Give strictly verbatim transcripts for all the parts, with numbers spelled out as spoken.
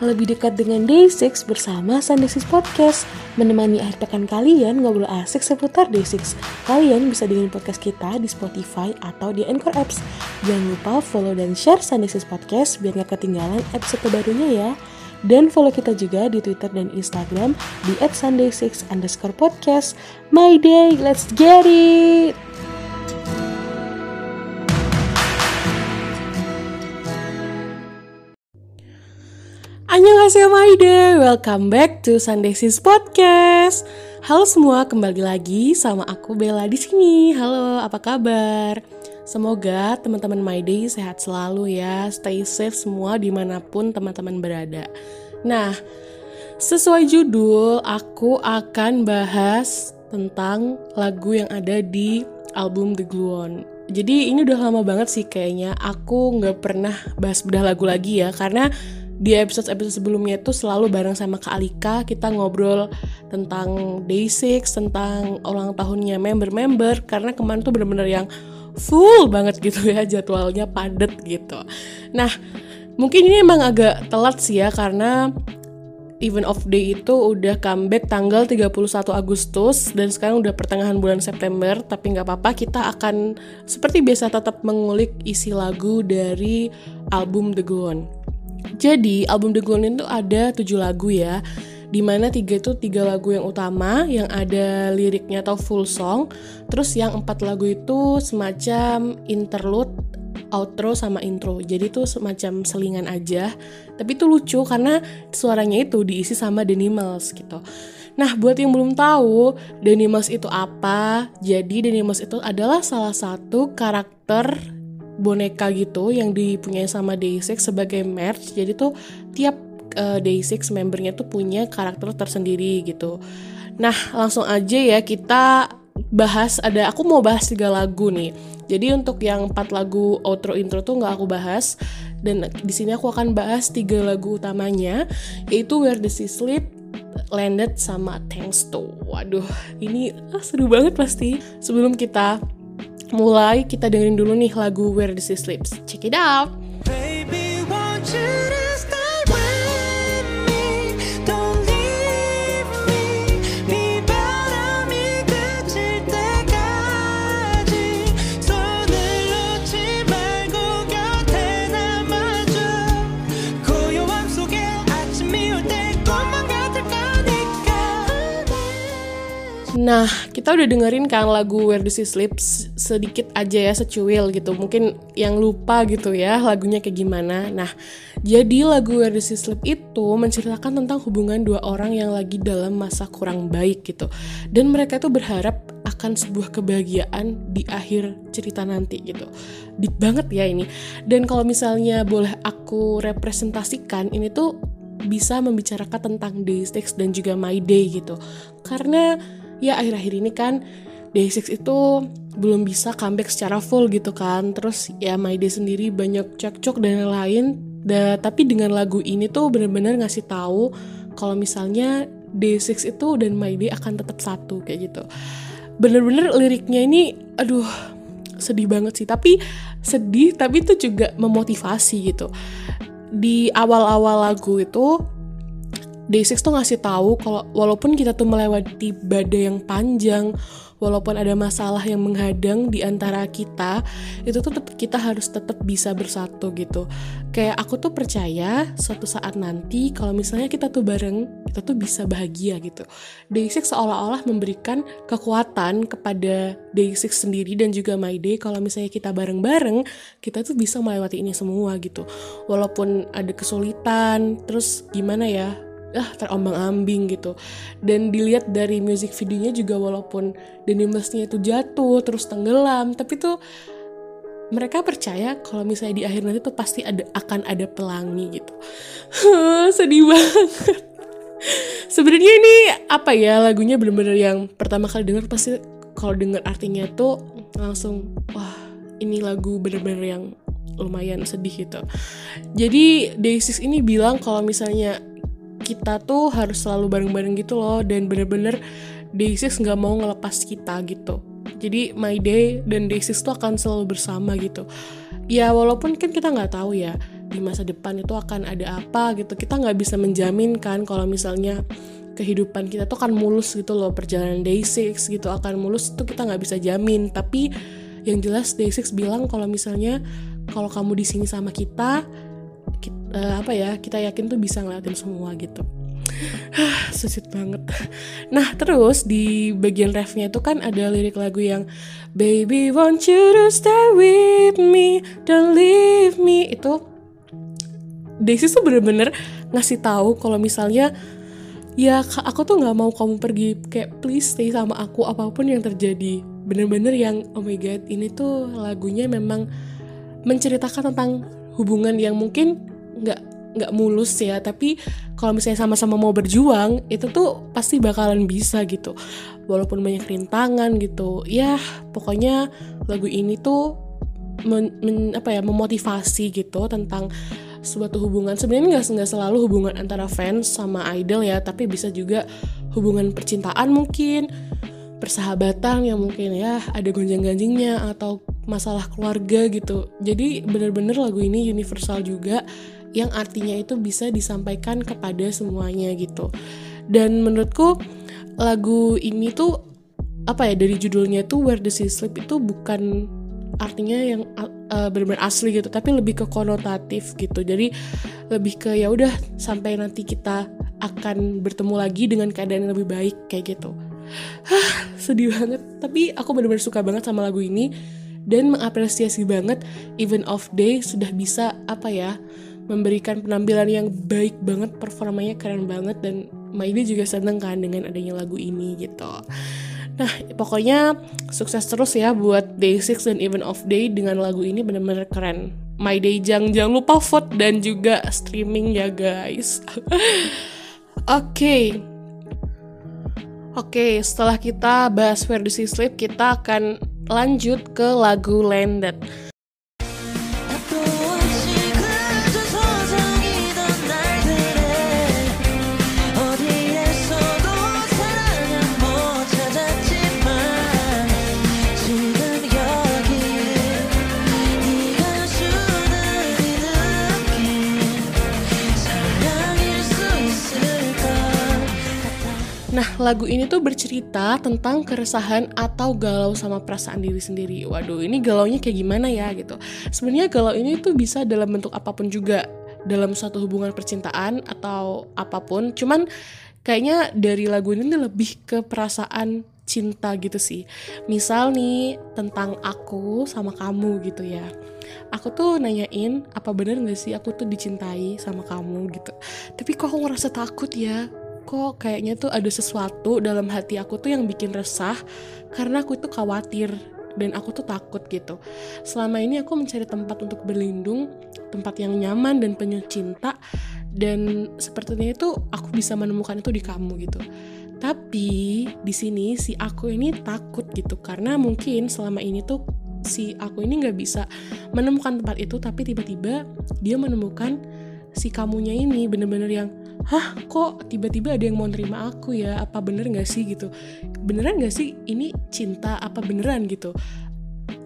lebih dekat dengan Day six bersama Sunday six Podcast. Menemani akhir pekan kalian ngobrol asik seputar Day six. Kalian bisa dengerin podcast kita di Spotify atau di Anchor Apps. Jangan lupa follow dan share Sanexis Podcast biar gak ketinggalan episode barunya ya. Dan follow kita juga di Twitter dan Instagram di at Sunday six underscore podcast. My Day, let's get it! Annyeonghaseyo My Day, welcome back to Sanexis Podcast. Halo semua, kembali lagi sama aku Bella di sini. Halo, apa kabar? Semoga teman-teman My Day sehat selalu ya. Stay safe semua dimanapun teman-teman berada. Nah, sesuai judul, aku akan bahas tentang lagu yang ada di album The Gluon. Jadi ini udah lama banget sih kayaknya aku nggak pernah bahas bedah lagu lagi ya, karena di episode-episode sebelumnya itu selalu bareng sama Kak Alika, kita ngobrol tentang Day six, tentang ulang tahunnya member-member, karena kemarin tuh benar-benar yang full banget gitu ya, jadwalnya padet gitu. Nah, mungkin ini emang agak telat sih ya, karena Even of Day itu udah comeback tanggal tiga puluh satu Agustus, dan sekarang udah pertengahan bulan September, tapi gak apa-apa, kita akan seperti biasa tetap mengulik isi lagu dari album The Gluon. Jadi album The Gluon itu ada tujuh lagu ya, dimana tiga itu tiga lagu yang utama yang ada liriknya atau full song, terus yang empat lagu itu semacam interlude, outro sama intro. Jadi itu semacam selingan aja, tapi itu lucu karena suaranya itu diisi sama Denimals gitu. Nah, buat yang belum tahu Denimals itu apa, jadi Denimals itu adalah salah satu karakter boneka gitu yang dipunyai sama Day six sebagai merch. Jadi tuh tiap uh, Day six membernya tuh punya karakter tersendiri gitu. Nah, langsung aja ya kita bahas. Ada aku mau bahas tiga lagu nih. Jadi untuk yang empat lagu outro intro tuh nggak aku bahas, dan di sini aku akan bahas tiga lagu utamanya, yaitu Where the Sea Sleep, Landed sama Thanks To. Waduh, ini ah, seru banget pasti. Sebelum kita mulai, kita dengerin dulu nih lagu Where the Sea Sleep. Check it out. Baby, won't you stay with me? Don't leave me. 네 바람이 그칠 때까지 손을 놓지 말고 곁에 남아줘. 고요함 속에 아침이 올 때 꿈만 같을 거니까. Nah, kita udah dengerin kan lagu Where Do We Sleep sedikit aja ya, secuil gitu. Mungkin yang lupa gitu ya lagunya kayak gimana. Nah, jadi lagu Where Do We Sleep itu menceritakan tentang hubungan dua orang yang lagi dalam masa kurang baik gitu. Dan mereka itu berharap akan sebuah kebahagiaan di akhir cerita nanti gitu. Deep banget ya ini. Dan kalau misalnya boleh aku representasikan, ini tuh bisa membicarakan tentang Day six dan juga My Day gitu. Karena ya akhir-akhir ini kan Day six itu belum bisa comeback secara full gitu kan. Terus ya My Day sendiri banyak cekcok dan lain-lain. Da, tapi dengan lagu ini tuh benar-benar ngasih tahu kalau misalnya Day six itu dan My Day akan tetap satu kayak gitu. Benar-benar liriknya ini aduh sedih banget sih. Tapi sedih tapi itu juga memotivasi gitu. Di awal-awal lagu itu Day six tuh ngasih tahu kalau walaupun kita tuh melewati badai yang panjang, walaupun ada masalah yang menghadang di antara kita, itu tuh kita harus tetap bisa bersatu gitu. Kayak aku tuh percaya suatu saat nanti kalau misalnya kita tuh bareng, kita tuh bisa bahagia gitu. Day six seolah-olah memberikan kekuatan kepada Day six sendiri dan juga My Day kalau misalnya kita bareng-bareng, kita tuh bisa melewati ini semua gitu. Walaupun ada kesulitan, terus gimana ya? ah terombang-ambing gitu. Dan dilihat dari music videonya juga, walaupun Denimals-nya itu jatuh terus tenggelam, tapi tuh mereka percaya kalau misalnya di akhir nanti tuh pasti ada akan ada pelangi gitu. Sedih banget. Sebenarnya ini apa ya, lagunya benar-benar yang pertama kali denger pasti kalau denger artinya tuh langsung wah, ini lagu benar-benar yang lumayan sedih gitu. Jadi Day six ini bilang kalau misalnya kita tuh harus selalu bareng-bareng gitu loh, dan bener-bener Day six gak mau ngelepas kita gitu. Jadi My Day dan Day six tuh akan selalu bersama gitu. Ya walaupun kan kita gak tahu ya di masa depan itu akan ada apa gitu. Kita nggak bisa menjamin kan kalau misalnya kehidupan kita tuh akan mulus gitu loh, perjalanan day six gitu akan mulus itu kita nggak bisa jamin. Tapi yang jelas day six bilang kalau misalnya kalau kamu di sini sama kita, kita uh, apa ya kita yakin tuh bisa ngeliatin semua gitu. Susit banget. Nah terus di bagian refnya itu kan ada lirik lagu yang Baby want you to stay with me, don't leave me. Itu day six tuh bener-bener ngasih tahu kalau misalnya ya aku tuh gak mau kamu pergi, kayak please stay sama aku apapun yang terjadi. Bener-bener yang oh my god, ini tuh lagunya memang menceritakan tentang hubungan yang mungkin gak, gak mulus ya, tapi kalau misalnya sama-sama mau berjuang itu tuh pasti bakalan bisa gitu, walaupun banyak rintangan gitu. Ya pokoknya lagu ini tuh men, men, apa ya, memotivasi gitu tentang suatu hubungan. Sebenarnya nggak nggak selalu hubungan antara fans sama idol ya, tapi bisa juga hubungan percintaan mungkin, persahabatan yang mungkin ya ada gonjang-ganjingnya, atau masalah keluarga gitu. Jadi benar-benar lagu ini universal juga, yang artinya itu bisa disampaikan kepada semuanya gitu. Dan menurutku lagu ini tuh apa ya, dari judulnya tuh Where the Sea Sleep itu bukan artinya yang uh, benar-benar asli gitu, tapi lebih ke konotatif gitu. Jadi lebih ke ya udah sampai nanti kita akan bertemu lagi dengan keadaan yang lebih baik kayak gitu. Hah, sedih banget, tapi aku benar-benar suka banget sama lagu ini dan mengapresiasi banget Even of Day sudah bisa apa ya memberikan penampilan yang baik banget, performanya keren banget, dan My Day juga seneng kan dengan adanya lagu ini gitu. Nah, pokoknya sukses terus ya buat day six dan Even of Day dengan lagu ini, benar-benar keren. My Day jangan jangan lupa vote dan juga streaming ya guys. Oke. Okay. Oke, okay, setelah kita bahas Where the Sea Sleep, kita akan lanjut ke lagu Landed. Nah, lagu ini tuh bercerita tentang keresahan atau galau sama perasaan diri sendiri. Waduh, ini galaunya kayak gimana ya gitu. Sebenarnya galau ini tuh bisa dalam bentuk apapun juga, dalam suatu hubungan percintaan atau apapun. Cuman kayaknya dari lagu ini lebih ke perasaan cinta gitu sih. Misal nih tentang aku sama kamu gitu ya. Aku tuh nanyain apa bener gak sih aku tuh dicintai sama kamu gitu. Tapi kok aku ngerasa takut ya, kok kayaknya tuh ada sesuatu dalam hati aku tuh yang bikin resah, karena aku tuh khawatir dan aku tuh takut gitu. Selama ini aku mencari tempat untuk berlindung, tempat yang nyaman dan penuh cinta, dan sepertinya itu aku bisa menemukan itu di kamu gitu. Tapi di sini si aku ini takut gitu, karena mungkin selama ini tuh si aku ini nggak bisa menemukan tempat itu, tapi tiba-tiba dia menemukan si kamunya ini, bener-bener yang hah, kok tiba-tiba ada yang mau nerima aku ya, apa bener gak sih gitu, beneran gak sih ini cinta, apa beneran gitu.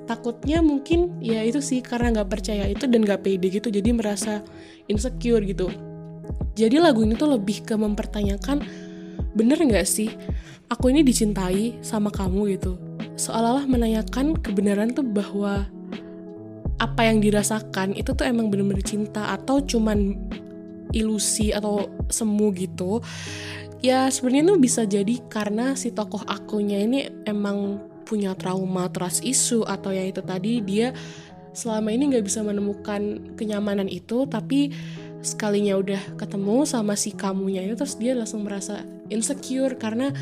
Takutnya mungkin ya itu sih, karena gak percaya itu dan gak pede gitu, jadi merasa insecure gitu. Jadi lagu ini tuh lebih ke mempertanyakan, bener gak sih aku ini dicintai sama kamu gitu, seolah-olah menanyakan kebenaran tuh bahwa apa yang dirasakan itu tuh emang bener-bener cinta atau cuman ilusi atau semu gitu. Ya sebenarnya tuh bisa jadi karena si tokoh akunya ini emang punya trauma trust issue, atau ya itu tadi dia selama ini gak bisa menemukan kenyamanan itu, tapi sekalinya udah ketemu sama si kamunya itu terus dia langsung merasa insecure, karena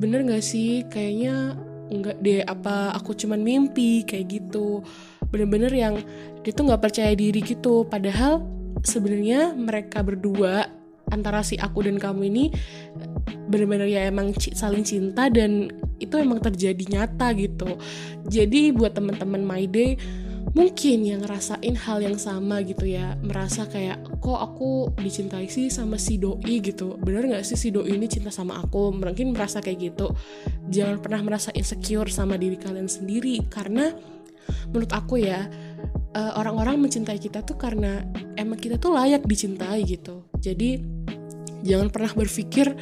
bener gak sih kayaknya enggak deh, apa aku cuman mimpi kayak gitu. Bener-bener yang dia tuh gak percaya diri gitu, padahal sebenarnya mereka berdua antara si aku dan kamu ini benar-benar ya emang c- saling cinta, dan itu emang terjadi nyata gitu. Jadi buat teman-teman My Day mungkin yang ngerasain hal yang sama gitu ya, merasa kayak kok aku dicintai sih sama si doi gitu, benar nggak sih si doi ini cinta sama aku, mungkin merasa kayak gitu. Jangan pernah merasa insecure sama diri kalian sendiri, karena menurut aku ya uh, orang-orang mencintai kita tuh karena emang kita tuh layak dicintai gitu. Jadi jangan pernah berpikir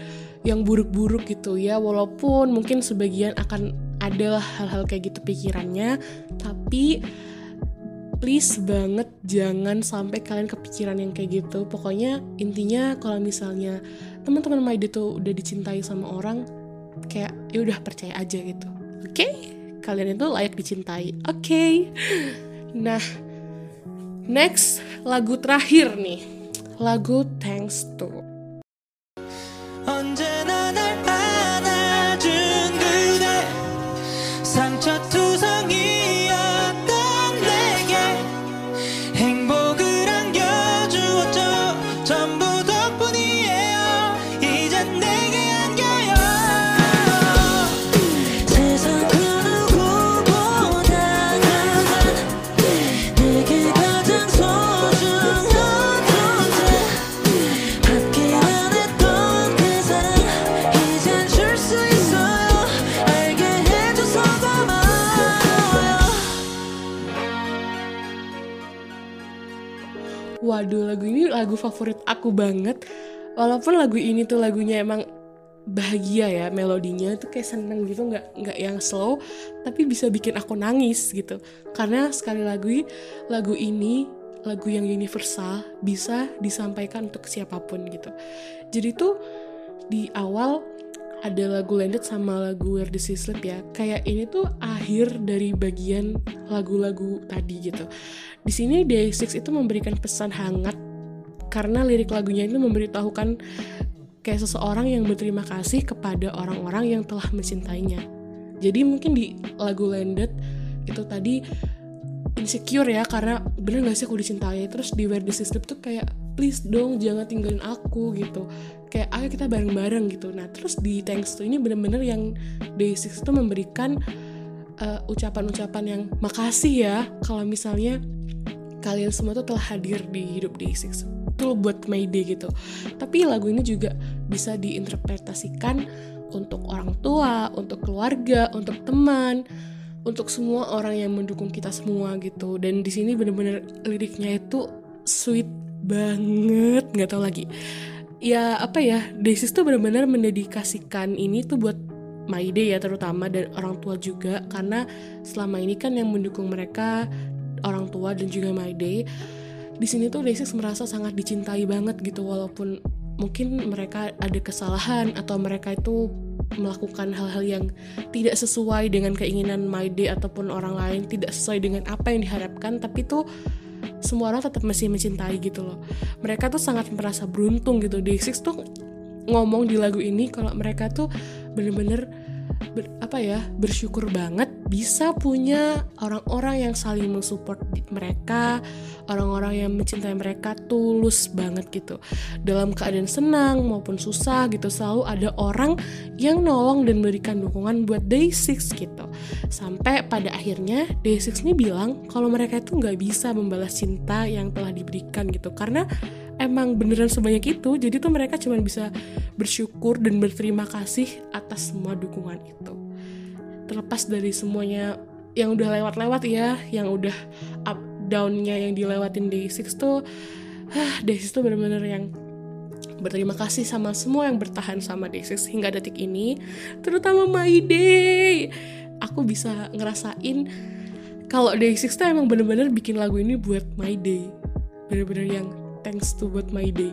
yang buruk-buruk gitu ya, walaupun mungkin sebagian akan ada hal-hal kayak gitu pikirannya, tapi please banget jangan sampai kalian kepikiran yang kayak gitu. Pokoknya intinya kalau misalnya teman-teman My Day tuh udah dicintai sama orang, kayak ya udah percaya aja gitu. Oke? Okay? Kalian itu layak dicintai. Oke. Okay. Nah, next lagu terakhir nih. Lagu Thanks To. Waduh, lagu ini lagu favorit aku banget. Walaupun lagu ini tuh lagunya emang bahagia ya, melodinya tuh kayak seneng gitu, nggak nggak yang slow, tapi bisa bikin aku nangis gitu. Karena sekali lagi lagu ini lagu yang universal, bisa disampaikan untuk siapapun gitu. Jadi tuh di awal ada lagu Landed sama lagu Where the Sea Sleep ya. Kayak ini tuh akhir dari bagian lagu-lagu tadi gitu. Di sini Day six itu memberikan pesan hangat karena lirik lagunya itu memberitahukan kayak seseorang yang berterima kasih kepada orang-orang yang telah mencintainya. Jadi mungkin di lagu Landed itu tadi insecure ya, karena bener gak sih aku dicintai. Terus di Where the Sea Sleep tuh kayak please dong jangan tinggalin aku gitu, kayak ayo kita bareng-bareng gitu. Nah terus di Thanks To ini bener-bener yang Day six itu memberikan uh, ucapan-ucapan yang makasih ya, kalau misalnya kalian semua tuh telah hadir di hidup Day six itu buat My Day gitu. Tapi lagu ini juga bisa diinterpretasikan untuk orang tua, untuk keluarga, untuk teman, untuk semua orang yang mendukung kita semua gitu. Dan di sini bener-bener liriknya itu sweet banget, nggak tahu lagi ya apa ya, Day six tuh benar-benar mendedikasikan ini tuh buat My Day ya, terutama dan orang tua juga, karena selama ini kan yang mendukung mereka orang tua dan juga My Day. Di sini tuh Day six merasa sangat dicintai banget gitu, walaupun mungkin mereka ada kesalahan atau mereka itu melakukan hal-hal yang tidak sesuai dengan keinginan My Day ataupun orang lain, tidak sesuai dengan apa yang diharapkan, tapi tuh semua orang tetap masih mencintai gitu loh. Mereka tuh sangat merasa beruntung gitu. Day six tuh ngomong di lagu ini kalau mereka tuh bener-bener ber, apa ya bersyukur banget bisa punya orang-orang yang saling mensupport mereka, orang-orang yang mencintai mereka tulus banget gitu. Dalam keadaan senang maupun susah gitu, selalu ada orang yang nolong dan memberikan dukungan buat Day six gitu. Sampai pada akhirnya Day six ini bilang kalau mereka itu gak bisa membalas cinta yang telah diberikan gitu, karena emang beneran sebanyak itu. Jadi tuh mereka cuma bisa bersyukur dan berterima kasih atas semua dukungan itu, terlepas dari semuanya yang udah lewat-lewat ya, yang udah up down-nya yang dilewatin Day six tuh. ah, Day six tuh bener-bener yang berterima kasih sama semua yang bertahan sama Day six hingga detik ini, terutama My Day. Aku bisa ngerasain kalau Day six tuh emang bener-bener bikin lagu ini buat My Day, bener-bener yang Thanks To buat My Day.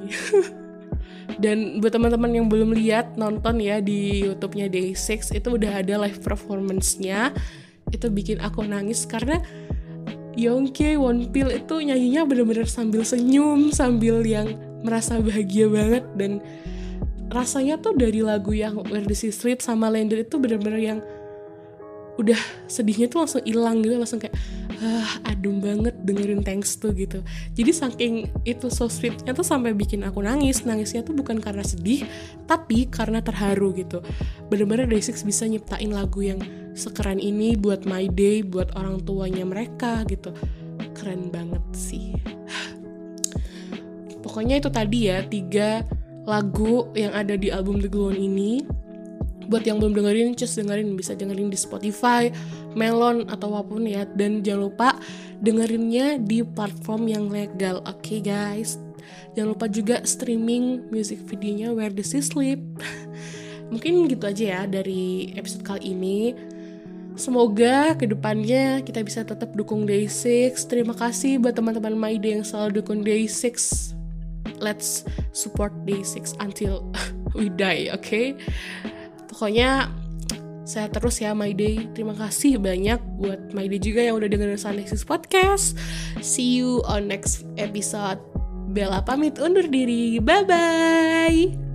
Dan buat teman-teman yang belum lihat, nonton ya di YouTube-nya Day six, itu udah ada live performance-nya. Itu bikin aku nangis karena Young K, Won Pil itu nyanyinya benar-benar sambil senyum, sambil yang merasa bahagia banget. Dan rasanya tuh dari lagu yang Where the Sea Sleep sama Landed itu benar-benar yang udah sedihnya tuh langsung hilang gitu, langsung kayak ah, adem banget dengerin Thanks To gitu. Jadi saking itu so sweetnya tuh sampai bikin aku nangis. Nangisnya tuh bukan karena sedih, tapi karena terharu gitu. Bener-bener Day six bisa nyiptain lagu yang sekeren ini buat My Day, buat orang tuanya mereka gitu. Keren banget sih. Pokoknya itu tadi ya tiga lagu yang ada di album The Gluon ini. Buat yang belum dengerin, just dengerin, bisa dengerin di Spotify, Melon atau apapun ya. Dan jangan lupa dengerinnya di platform yang legal. Oke okay, guys, jangan lupa juga streaming music videonya Where the Sea Sleep. Mungkin gitu aja ya dari episode kali ini. Semoga kedepannya kita bisa tetap dukung Day six. Terima kasih buat teman-teman My Day yang selalu dukung Day six. Let's support Day six until we die, oke? Okay? Pokoknya saya terus ya My Day. Terima kasih banyak buat My Day juga yang udah dengerin Sanexis Podcast. See you on next episode. Bella pamit undur diri. Bye-bye!